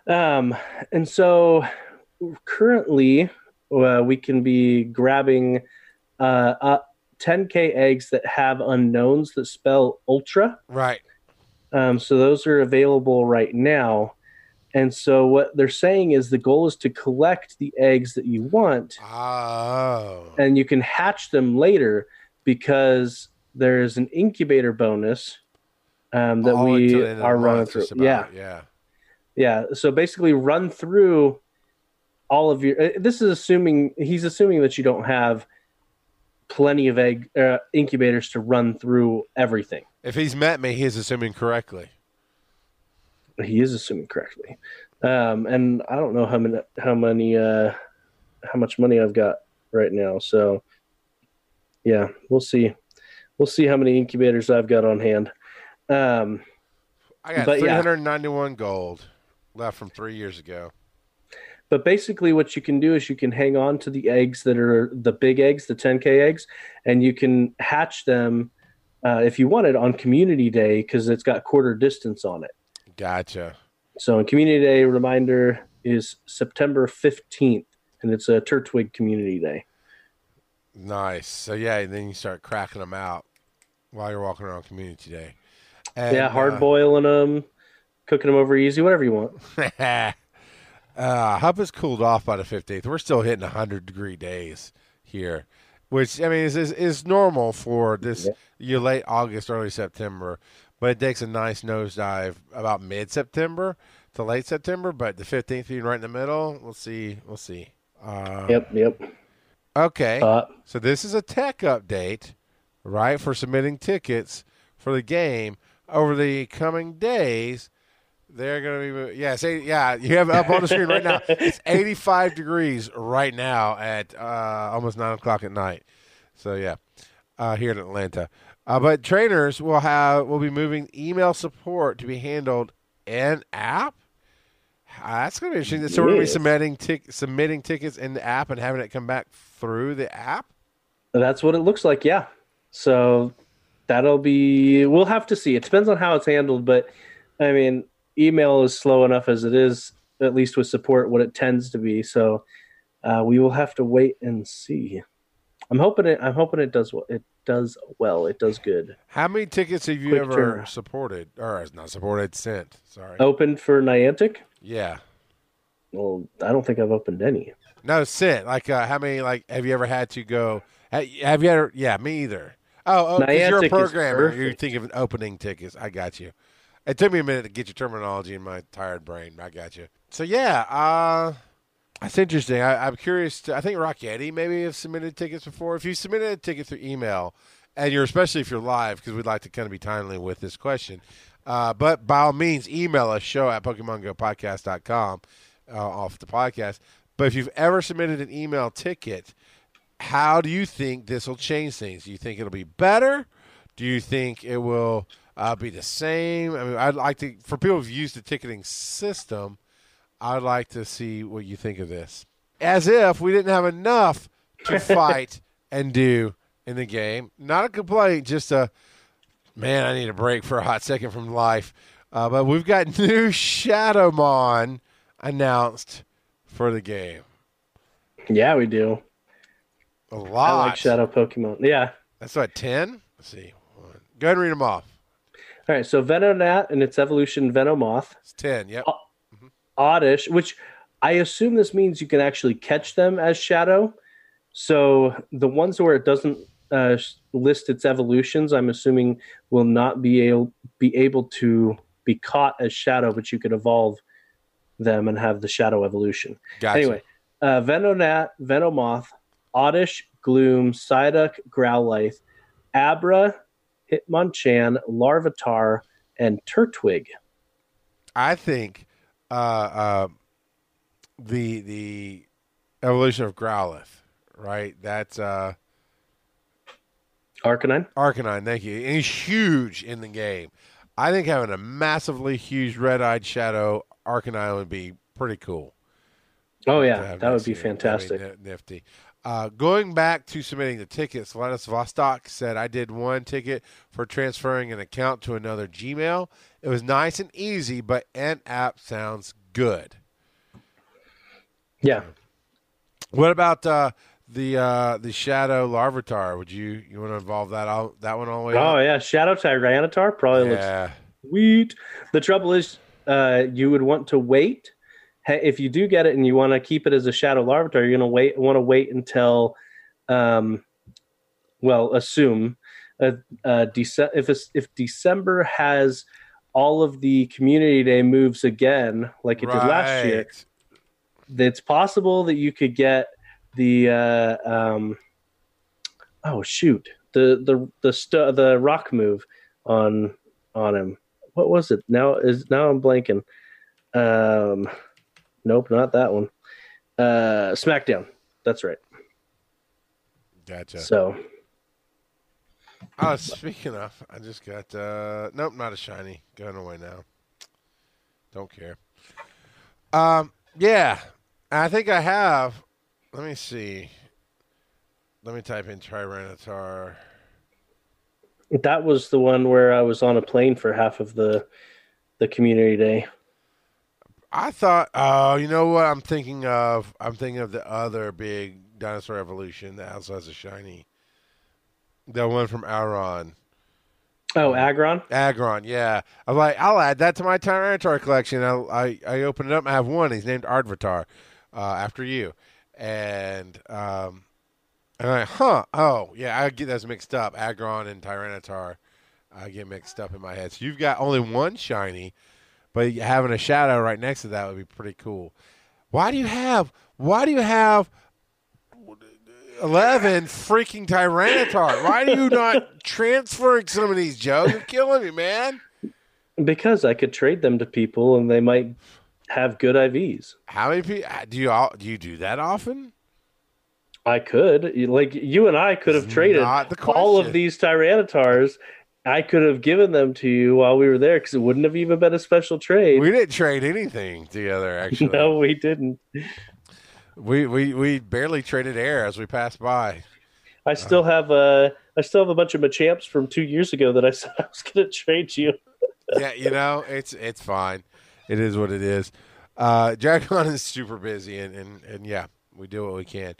And so currently we can be grabbing 10K eggs that have unknowns that spell ultra. Right. So those are available right now. And so what they're saying is the goal is to collect the eggs that you want. Oh. And you can hatch them later because there is an incubator bonus that we are running through. Yeah. So basically run through all of your – this is assuming – he's assuming that you don't have plenty of egg incubators to run through everything. If he's met me, he is assuming correctly. He is assuming correctly, and I don't know how much money I've got right now. So, yeah, we'll see how many incubators I've got on hand. I got 391 gold left from 3 years ago. But basically, what you can do is you can hang on to the eggs that are the big eggs, the 10K eggs, and you can hatch them if you wanted on Community Day because it's got quarter distance on it. Gotcha. So on Community Day, reminder is September 15th, and it's a Turtwig Community Day. Nice. So, yeah, then you start cracking them out while you're walking around Community Day. And, hard-boiling them, cooking them over easy, whatever you want. Hub is cooled off by the 15th. We're still hitting 100-degree days here, which, I mean, is normal for this your late August, early September. But it takes a nice nosedive about mid-September to late September. But the 15th being right in the middle, we'll see. Yep. Okay. So this is a tech update, right, for submitting tickets for the game. Over the coming days, they're going to be – you have it up on the screen right now. It's 85 degrees right now at almost 9 o'clock at night. So, yeah, here in Atlanta. But trainers will be moving email support to be handled in app. That's going to be interesting. So we're going to be submitting tickets in the app and having it come back through the app. That's what it looks like, yeah. So that'll be. We'll have to see. It depends on how it's handled, but I mean, email is slow enough as it is, at least with support, what it tends to be. So we will have to wait and see. I'm hoping it does well. It does well. It does good. How many tickets have you ever supported? Or not supported, sent. Sorry. Opened for Niantic? Yeah. Well, I don't think I've opened any. No, sent. Like, how many, like, have you ever had to go? Have you ever? Yeah, me either. Oh, because you're a programmer. You think of opening tickets. I got you. It took me a minute to get your terminology in my tired brain. I got you. So, yeah. That's interesting. I'm curious. I think Rocketti maybe have submitted tickets before. If you submitted a ticket through email, and you're especially if you're live, because we'd like to kind of be timely with this question. But by all means, email us, show@PokemonGoPodcast.com off the podcast. But if you've ever submitted an email ticket, how do you think this will change things? Do you think it'll be better? Do you think it will be the same? I mean, I'd like to, for people who've used the ticketing system, I'd like to see what you think of this. As if we didn't have enough to fight and do in the game. Not a complaint, just a, man, I need a break for a hot second from life. But we've got new Shadowmon announced for the game. Yeah, we do. A lot. I like Shadow Pokemon. Yeah. That's what, 10? Let's see. Go ahead and read them off. All right, so Venonat and its evolution Venomoth. It's 10, yep. Oddish, which I assume this means you can actually catch them as Shadow. So the ones where it doesn't list its evolutions, I'm assuming will not be able to be caught as Shadow, but you could evolve them and have the Shadow evolution. Gotcha. Anyway, Venonat, Venomoth, Oddish, Gloom, Psyduck, Growlithe, Abra, Hitmonchan, Larvitar, and Turtwig. I think the evolution of Growlithe, right? That's Arcanine. Arcanine, thank you. And he's huge in the game. I think having a massively huge red-eyed Shadow Arcanine would be pretty cool. Oh yeah, that would be fantastic. That'd be nifty. Going back to submitting the tickets, Linus Vostok said, I did one ticket for transferring an account to another Gmail. It was nice and easy, but an app sounds good. Yeah. What about the Shadow Larvitar? Would you want to involve that one all the way up? Oh, yeah. Shadow Tyranitar probably looks sweet. The trouble is you would want to wait. If you do get it and you want to keep it as a Shadow Larvitar, you're going to want to wait until, assume if December has all of the Community Day moves again, like it did last year, it's possible that you could get the the rock move on him. What was it? Now I'm blanking. Nope, not that one. Smackdown. That's right. Gotcha. So. Oh, speaking of, I just got... nope, not a shiny. Going away now. Don't care. Yeah, I think I have... Let me see. Let me type in Tyranitar. That was the one where I was on a plane for half of the community day. I thought, you know what I'm thinking of? I'm thinking of the other big dinosaur evolution that also has a shiny. The one from Aggron. Oh, Aggron? Aggron, yeah. I'm like, I'll add that to my Tyranitar collection. I open it up and I have one. He's named Ardvatar, after you. And I'm like, huh, oh, yeah, I get those mixed up. Aggron and Tyranitar get mixed up in my head. So you've got only one shiny. But having a Shadow right next to that would be pretty cool. Why do you have 11 freaking Tyranitar? Why do you not transferring some of these, Joe? You're killing me, man. Because I could trade them to people and they might have good IVs. How many people do you do that often? I could. Like you and I could have traded all of these Tyranitars. I could have given them to you while we were there because it wouldn't have even been a special trade. We didn't trade anything together, actually. No, we didn't. We barely traded air as we passed by. I still have a bunch of Machamps from 2 years ago that I said I was going to trade you. Yeah, you know, it's fine. It is what it is. Dragon Con is super busy, and yeah, we do what we can.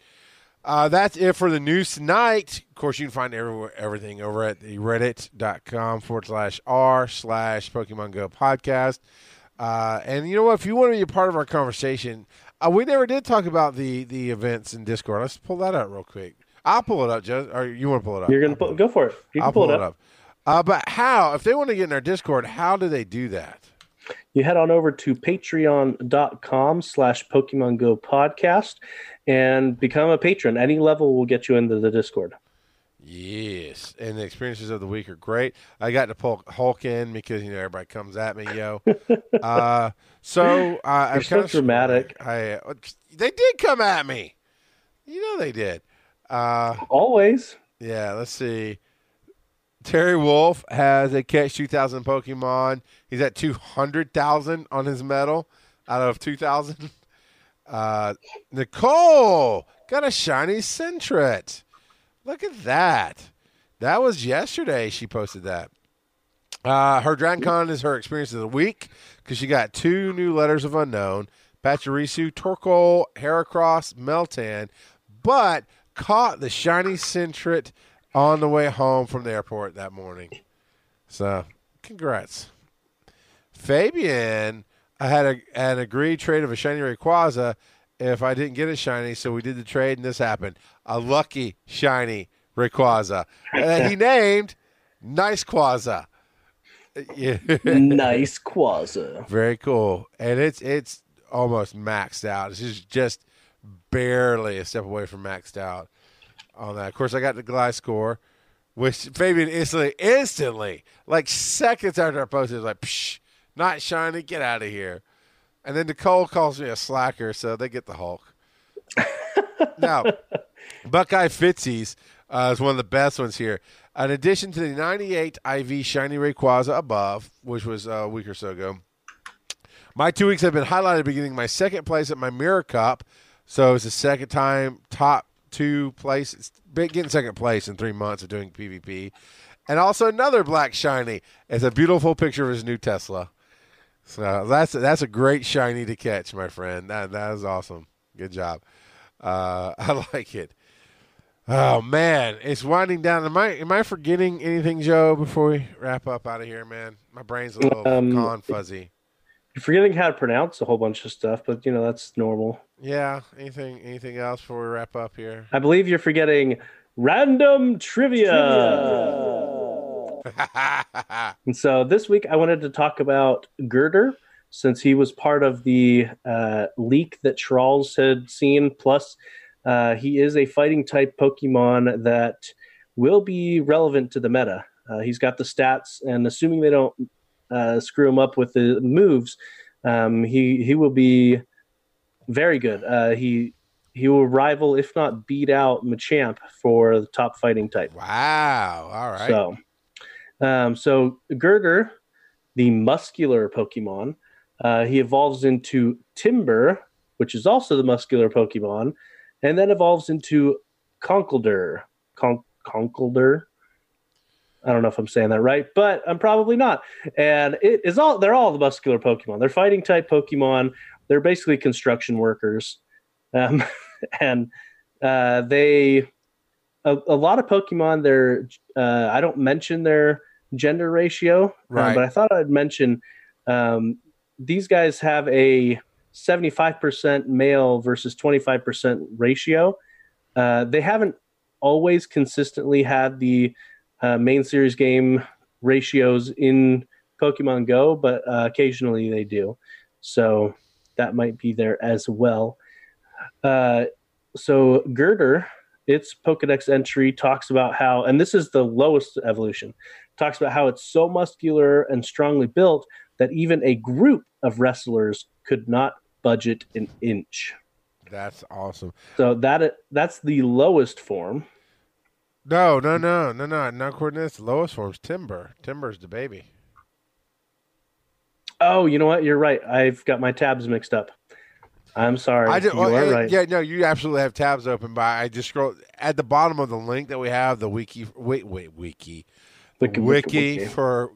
That's it for the news tonight. Of course, you can find everything over at the reddit.com/r/PokemonGo podcast. And you know what? If you want to be a part of our conversation, we never did talk about the events in Discord. Let's pull that up real quick. I'll pull it up, Joe. Or you want to pull it up? You're going to go for it. You can I'll pull it up. But how, if they want to get in our Discord, how do they do that? You head on over to patreon.com/PokemonGo podcast and become a patron. Any level will get you into the Discord. Yes, and the experiences of the week are great. I got to pull Hulk in because, you know, everybody comes at me, yo. I'm so kind of dramatic. They did come at me. You know they did. Always. Yeah, let's see. Terry Wolf has a catch 2,000 Pokemon. He's at 200,000 on his medal out of 2,000. Nicole got a shiny Sentret. Look at that. That was yesterday she posted that. Her Dragon Con is her experience of the week because she got 2 new letters of unknown. Pachirisu, Torkoal, Heracross, Meltan, but caught the shiny Sentret on the way home from the airport that morning. So, congrats. Fabian, I had an agreed trade of a shiny Rayquaza if I didn't get a shiny, so we did the trade, and this happened. A lucky shiny Rayquaza. And he named Nicequaza. Nicequaza. Very cool. And it's almost maxed out. It's just barely a step away from maxed out. On that, of course, I got the Gliscor, which Fabian instantly, like seconds after I posted, was like, psh, not shiny, get out of here. And then Nicole calls me a slacker, so they get the Hulk. Now, Buckeye Fitzies is one of the best ones here. In addition to the 98 IV shiny Rayquaza above, which was a week or so ago, my 2 weeks have been highlighted beginning my second place at my Mirror Cup. So it's the second time top 2 place, getting second place in 3 months of doing PvP. And also another black shiny. It's a beautiful picture of his new Tesla. So that's a great shiny to catch, my friend. That is awesome. Good job. I like it. Oh man, it's winding down. Am I forgetting anything, Joe, before we wrap up out of here, man? My brain's a little fuzzy. You're forgetting how to pronounce a whole bunch of stuff, but, you know, that's normal. Yeah. Anything else before we wrap up here? I believe you're forgetting random trivia. And so this week I wanted to talk about Girder, since he was part of the leak that Trolls had seen. Plus, he is a fighting type Pokemon that will be relevant to the meta. He's got the stats, and assuming they don't screw him up with the moves, he will be very good. He will rival, if not beat out, Machamp for the top fighting type. Wow. All right. So Girder, the muscular Pokemon, he evolves into Timber, which is also the muscular Pokemon, and then evolves into Conkeldurr. Conkeldurr? I don't know if I'm saying that right, but I'm probably not. And they're all the muscular Pokemon. They're fighting type Pokemon. They're basically construction workers. A lot of Pokemon, I don't mention their gender ratio, right. But I thought I'd mention these guys have a 75% male versus 25% ratio. They haven't always consistently had the main series game ratios in Pokemon Go, but occasionally they do. So that might be there as well. So Girder, its Pokedex entry talks about how, and this is the lowest evolution, talks about how it's so muscular and strongly built that even a group of wrestlers could not budge it an inch. That's awesome. So that's the lowest form. No. Not according to this. Lowest form's Timber. Timber's the baby. Oh, you know what? You're right. I've got my tabs mixed up. I'm sorry. Right. Yeah, no, you absolutely have tabs open. I just scrolled at the bottom of the link that we have the wiki. Wiki for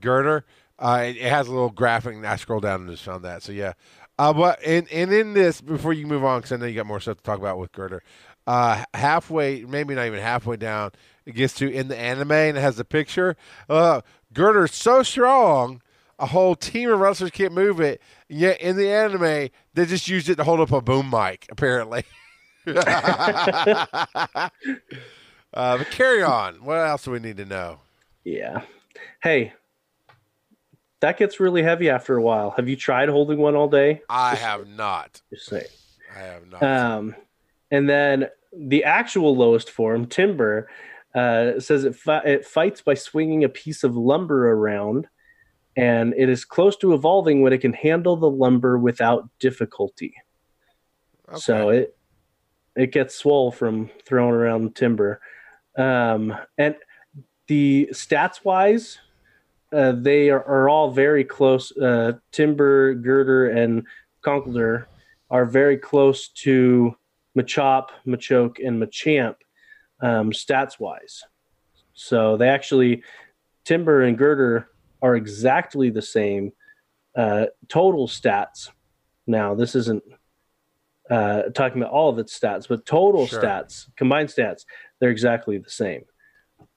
Girder. It has a little graphic, and I scrolled down and just found that. So yeah, But in this, before you move on, because I know you got more stuff to talk about with Girder, halfway, maybe not even halfway down, it gets to in the anime and it has the picture. Girder's so strong, a whole team of wrestlers can't move it. Yet in the anime, they just used it to hold up a boom mic, apparently. But carry on. What else do we need to know? Yeah. Hey, that gets really heavy after a while. Have you tried holding one all day? I have not. Just saying. I have not. And then the actual lowest form, Timber, says it fights by swinging a piece of lumber around, and it is close to evolving when it can handle the lumber without difficulty. Okay. So it gets swole from throwing around Timber. And the stats-wise, they are all very close. Timber, Girder, and Conkeldurr are very close to Machop, Machoke, and Machamp stats-wise. So they actually, Timber and Girder are exactly the same total stats. Now, this isn't talking about all of its stats, but total stats, combined stats, they're exactly the same.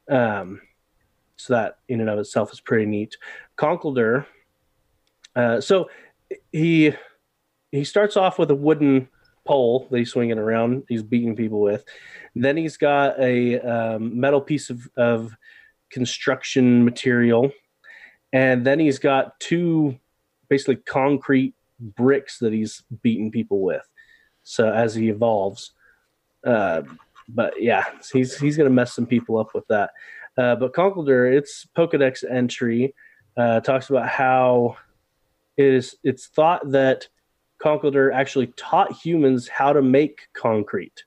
So that in and of itself is pretty neat. Conkeldurr, so he starts off with a wooden pole that he's swinging around, he's beating people with. Then he's got a metal piece of construction material, and then he's got two basically concrete bricks that he's beating people with. So as he evolves, but yeah, he's going to mess some people up with that. But Conkeldurr, its Pokedex entry talks about how it's thought that Conkeldurr actually taught humans how to make concrete.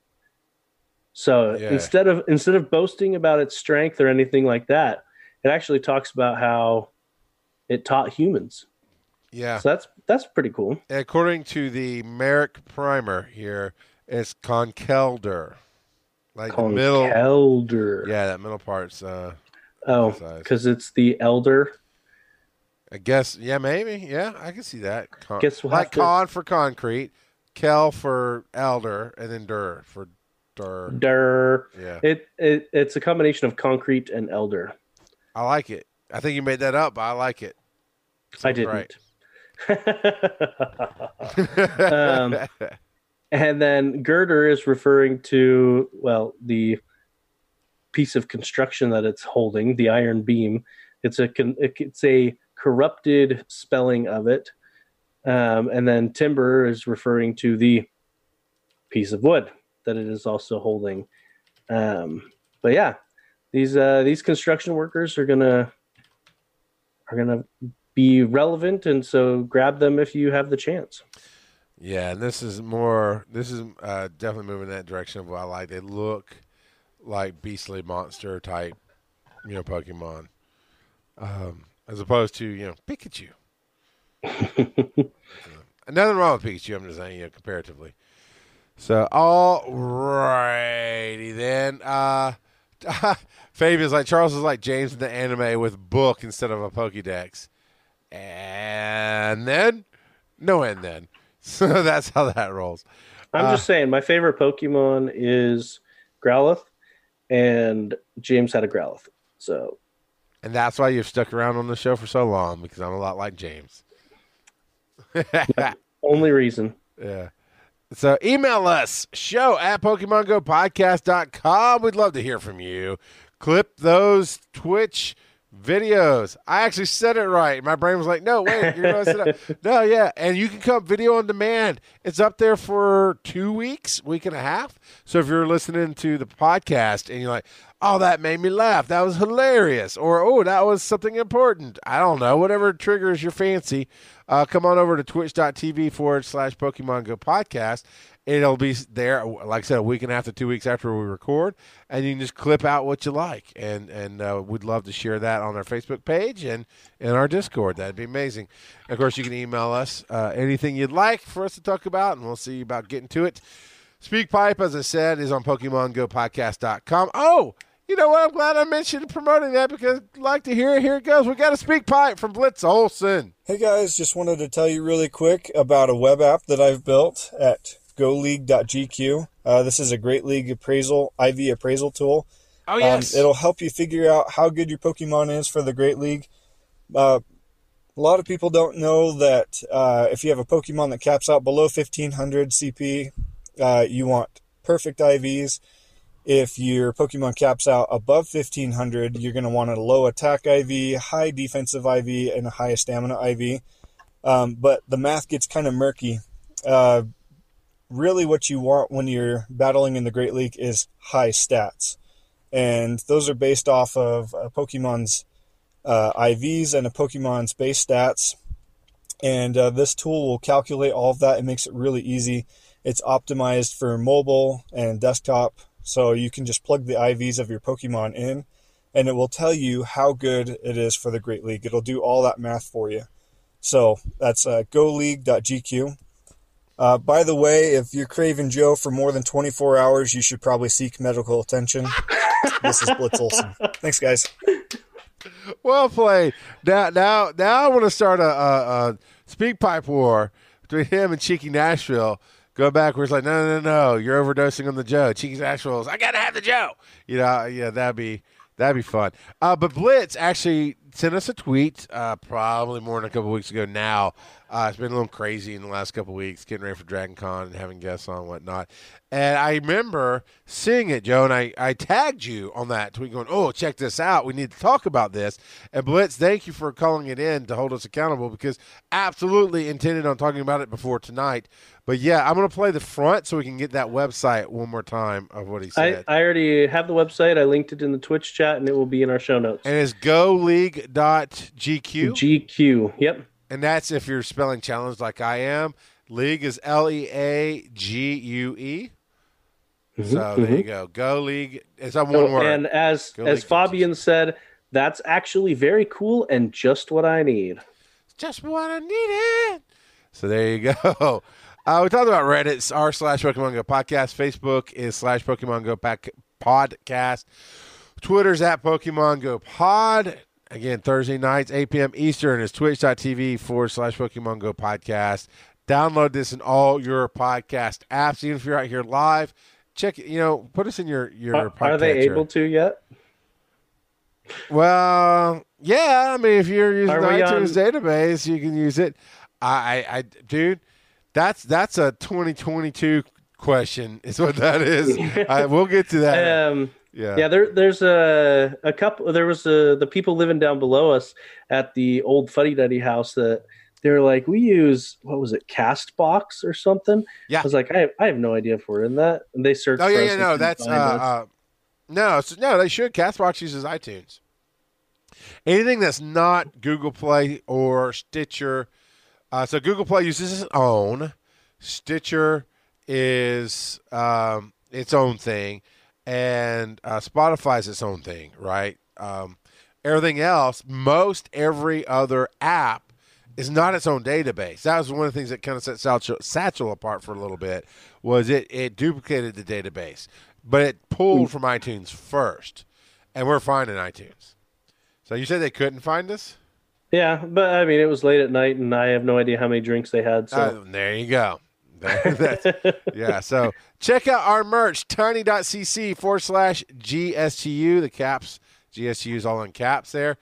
So instead of boasting about its strength or anything like that, it actually talks about how it taught humans. Yeah. So that's pretty cool. According to the Merrick primer here, it's Conkeldurr. Like the middle elder. Yeah, that middle part's because it's the elder. I guess maybe. Yeah, I can see that. Guess we'll like con for concrete, kel for elder, and then dur for dur. Dur. Yeah. It's a combination of concrete and elder. I like it. I think you made that up, but I like it. Sounds I didn't. Right. And then Girder is referring to, well, the piece of construction that it's holding, the iron beam. It's a corrupted spelling of it. And then Timber is referring to the piece of wood that it is also holding. But yeah, these construction workers are gonna be relevant, and so grab them if you have the chance. Yeah, and this is definitely moving in that direction of what I like. They look like beastly monster type, Pokemon, as opposed to, Pikachu. Nothing wrong with Pikachu, I'm just saying, comparatively. So, all righty then. Fabian's like, Charles is like James in the anime with book instead of a Pokédex. And then. So that's how that rolls. I'm just saying, my favorite Pokemon is Growlithe, and James had a Growlithe. So, and that's why you've stuck around on the show for so long, because I'm a lot like James. Only reason. Yeah. So email us, show@PokemonGoPodcast.com. We'd love to hear from you. Clip those Twitch videos. I actually said it right. My brain was like, no, wait, you're going to sit up. No, yeah. And you can come video on demand. It's up there for 2 weeks, week and a half. So if you're listening to the podcast and you're like, oh, that made me laugh, that was hilarious, or oh, that was something important, I don't know, whatever triggers your fancy, come on over to twitch.tv/Pokemon Go Podcast. It'll be there, like I said, a week and a half to 2 weeks after we record, and you can just clip out what you like. And we'd love to share that on our Facebook page and in our Discord. That'd be amazing. Of course, you can email us anything you'd like for us to talk about, and we'll see about getting to it. SpeakPipe, as I said, is on PokemonGoPodcast.com. Oh, You know what? I'm glad I mentioned promoting that because I'd like to hear it. Here it goes. We got a speak pipe from Blitz Olsen. Hey, guys. Just wanted to tell you really quick about a web app that I've built at goleague.gq. This is a Great League appraisal, IV appraisal tool. Oh, yes. It'll help you figure out how good your Pokemon is for the Great League. A lot of people don't know that if you have a Pokemon that caps out below 1,500 CP, you want perfect IVs. If your Pokemon caps out above 1,500, you're going to want a low attack IV, high defensive IV, and a high stamina IV. But the math gets kind of murky. Really what you want when you're battling in the Great League is high stats. And those are based off of a Pokemon's IVs and a Pokemon's base stats. And this tool will calculate all of that. It makes it really easy. It's optimized for mobile and desktop. So you can just plug the IVs of your Pokemon in, and it will tell you how good it is for the Great League. It'll do all that math for you. So that's goleague.gq. By the way, if you're craving Joe for more than 24 hours, you should probably seek medical attention. This is Blitz Olsen. Thanks, guys. Well played. Now I want to start a speak pipe war between him and Cheeky Nashville. Go backwards, like, no, you're overdosing on the Joe. Cheeky's actuals, I gotta have the Joe. You know, yeah, that'd be fun. But Blitz actually sent us a tweet, probably more than a couple weeks ago now. It's been a little crazy in the last couple weeks, getting ready for Dragon Con and having guests on and whatnot. And I remember seeing it, Joe, and I tagged you on that tweet going, oh, check this out. We need to talk about this. And Blitz, thank you for calling it in to hold us accountable because absolutely intended on talking about it before tonight. But, yeah, I'm going to play the front so we can get that website one more time of what he said. I already have the website. I linked it in the Twitch chat, and it will be in our show notes. And it's goleague.gq? GQ, yep. And that's if you're spelling challenge like I am. League is League. Mm-hmm, so there you go. Go League. It's on one word. And as Fabian said, that's actually very cool and just what I need. Just what I needed. So there you go. We talked about Reddit's r/PokemonGo Podcast. Facebook is /PokemonGo Podcast. Twitter's @PokemonGoPod. Again, Thursday nights, 8 p.m. Eastern is twitch.tv/PokemonGo Podcast. Download this in all your podcast apps. Even if you're out here live, check it. You know, put us in your podcast. Are they able to yet? Well, yeah. I mean, if you're using the iTunes database, you can use it. Dude. That's a 2022 question is what that is. We'll get to that. Yeah. There's a couple. There was the people living down below us at the old Fuddy Duddy house that they're like, we use what was it, Castbox or something? Yeah. I was like, I have no idea if we're in that. And they searched. Oh yeah, yeah, no, that's no, they should. Castbox uses iTunes. Anything that's not Google Play or Stitcher. So Google Play uses its own. Stitcher is its own thing, and Spotify is its own thing, right? Everything else, most every other app is not its own database. That was one of the things that kind of set Satchel apart for a little bit was it duplicated the database, but it pulled from iTunes first, and we're fine in iTunes. So you said they couldn't find us? Yeah, but I mean, it was late at night, and I have no idea how many drinks they had. So there you go. Yeah, so check out our merch, tiny.cc /GSTU. The caps, GSTU is all in caps there.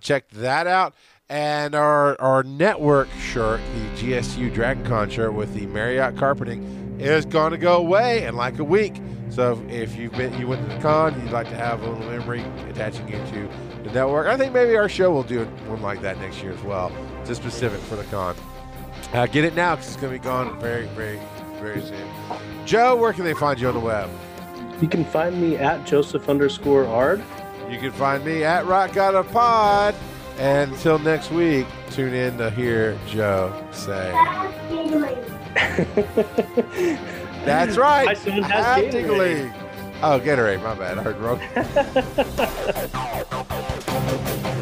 Check that out. And our network shirt, the GSTU Dragon Con shirt with the Marriott carpeting, is going to go away in like a week. So if you went to the con, you'd like to have a little memory attaching you to the network. I think maybe our show will do one like that next year as well. Just specific for the con. Get it now because it's going to be gone very, very, very soon. Joe, where can they find you on the web? You can find me at Joseph_Ard. You can find me at Rock Got a Pod. And until next week, tune in to hear Joe say. That's right. I soon have Gatorade. Oh, Gatorade. My bad. I heard wrong.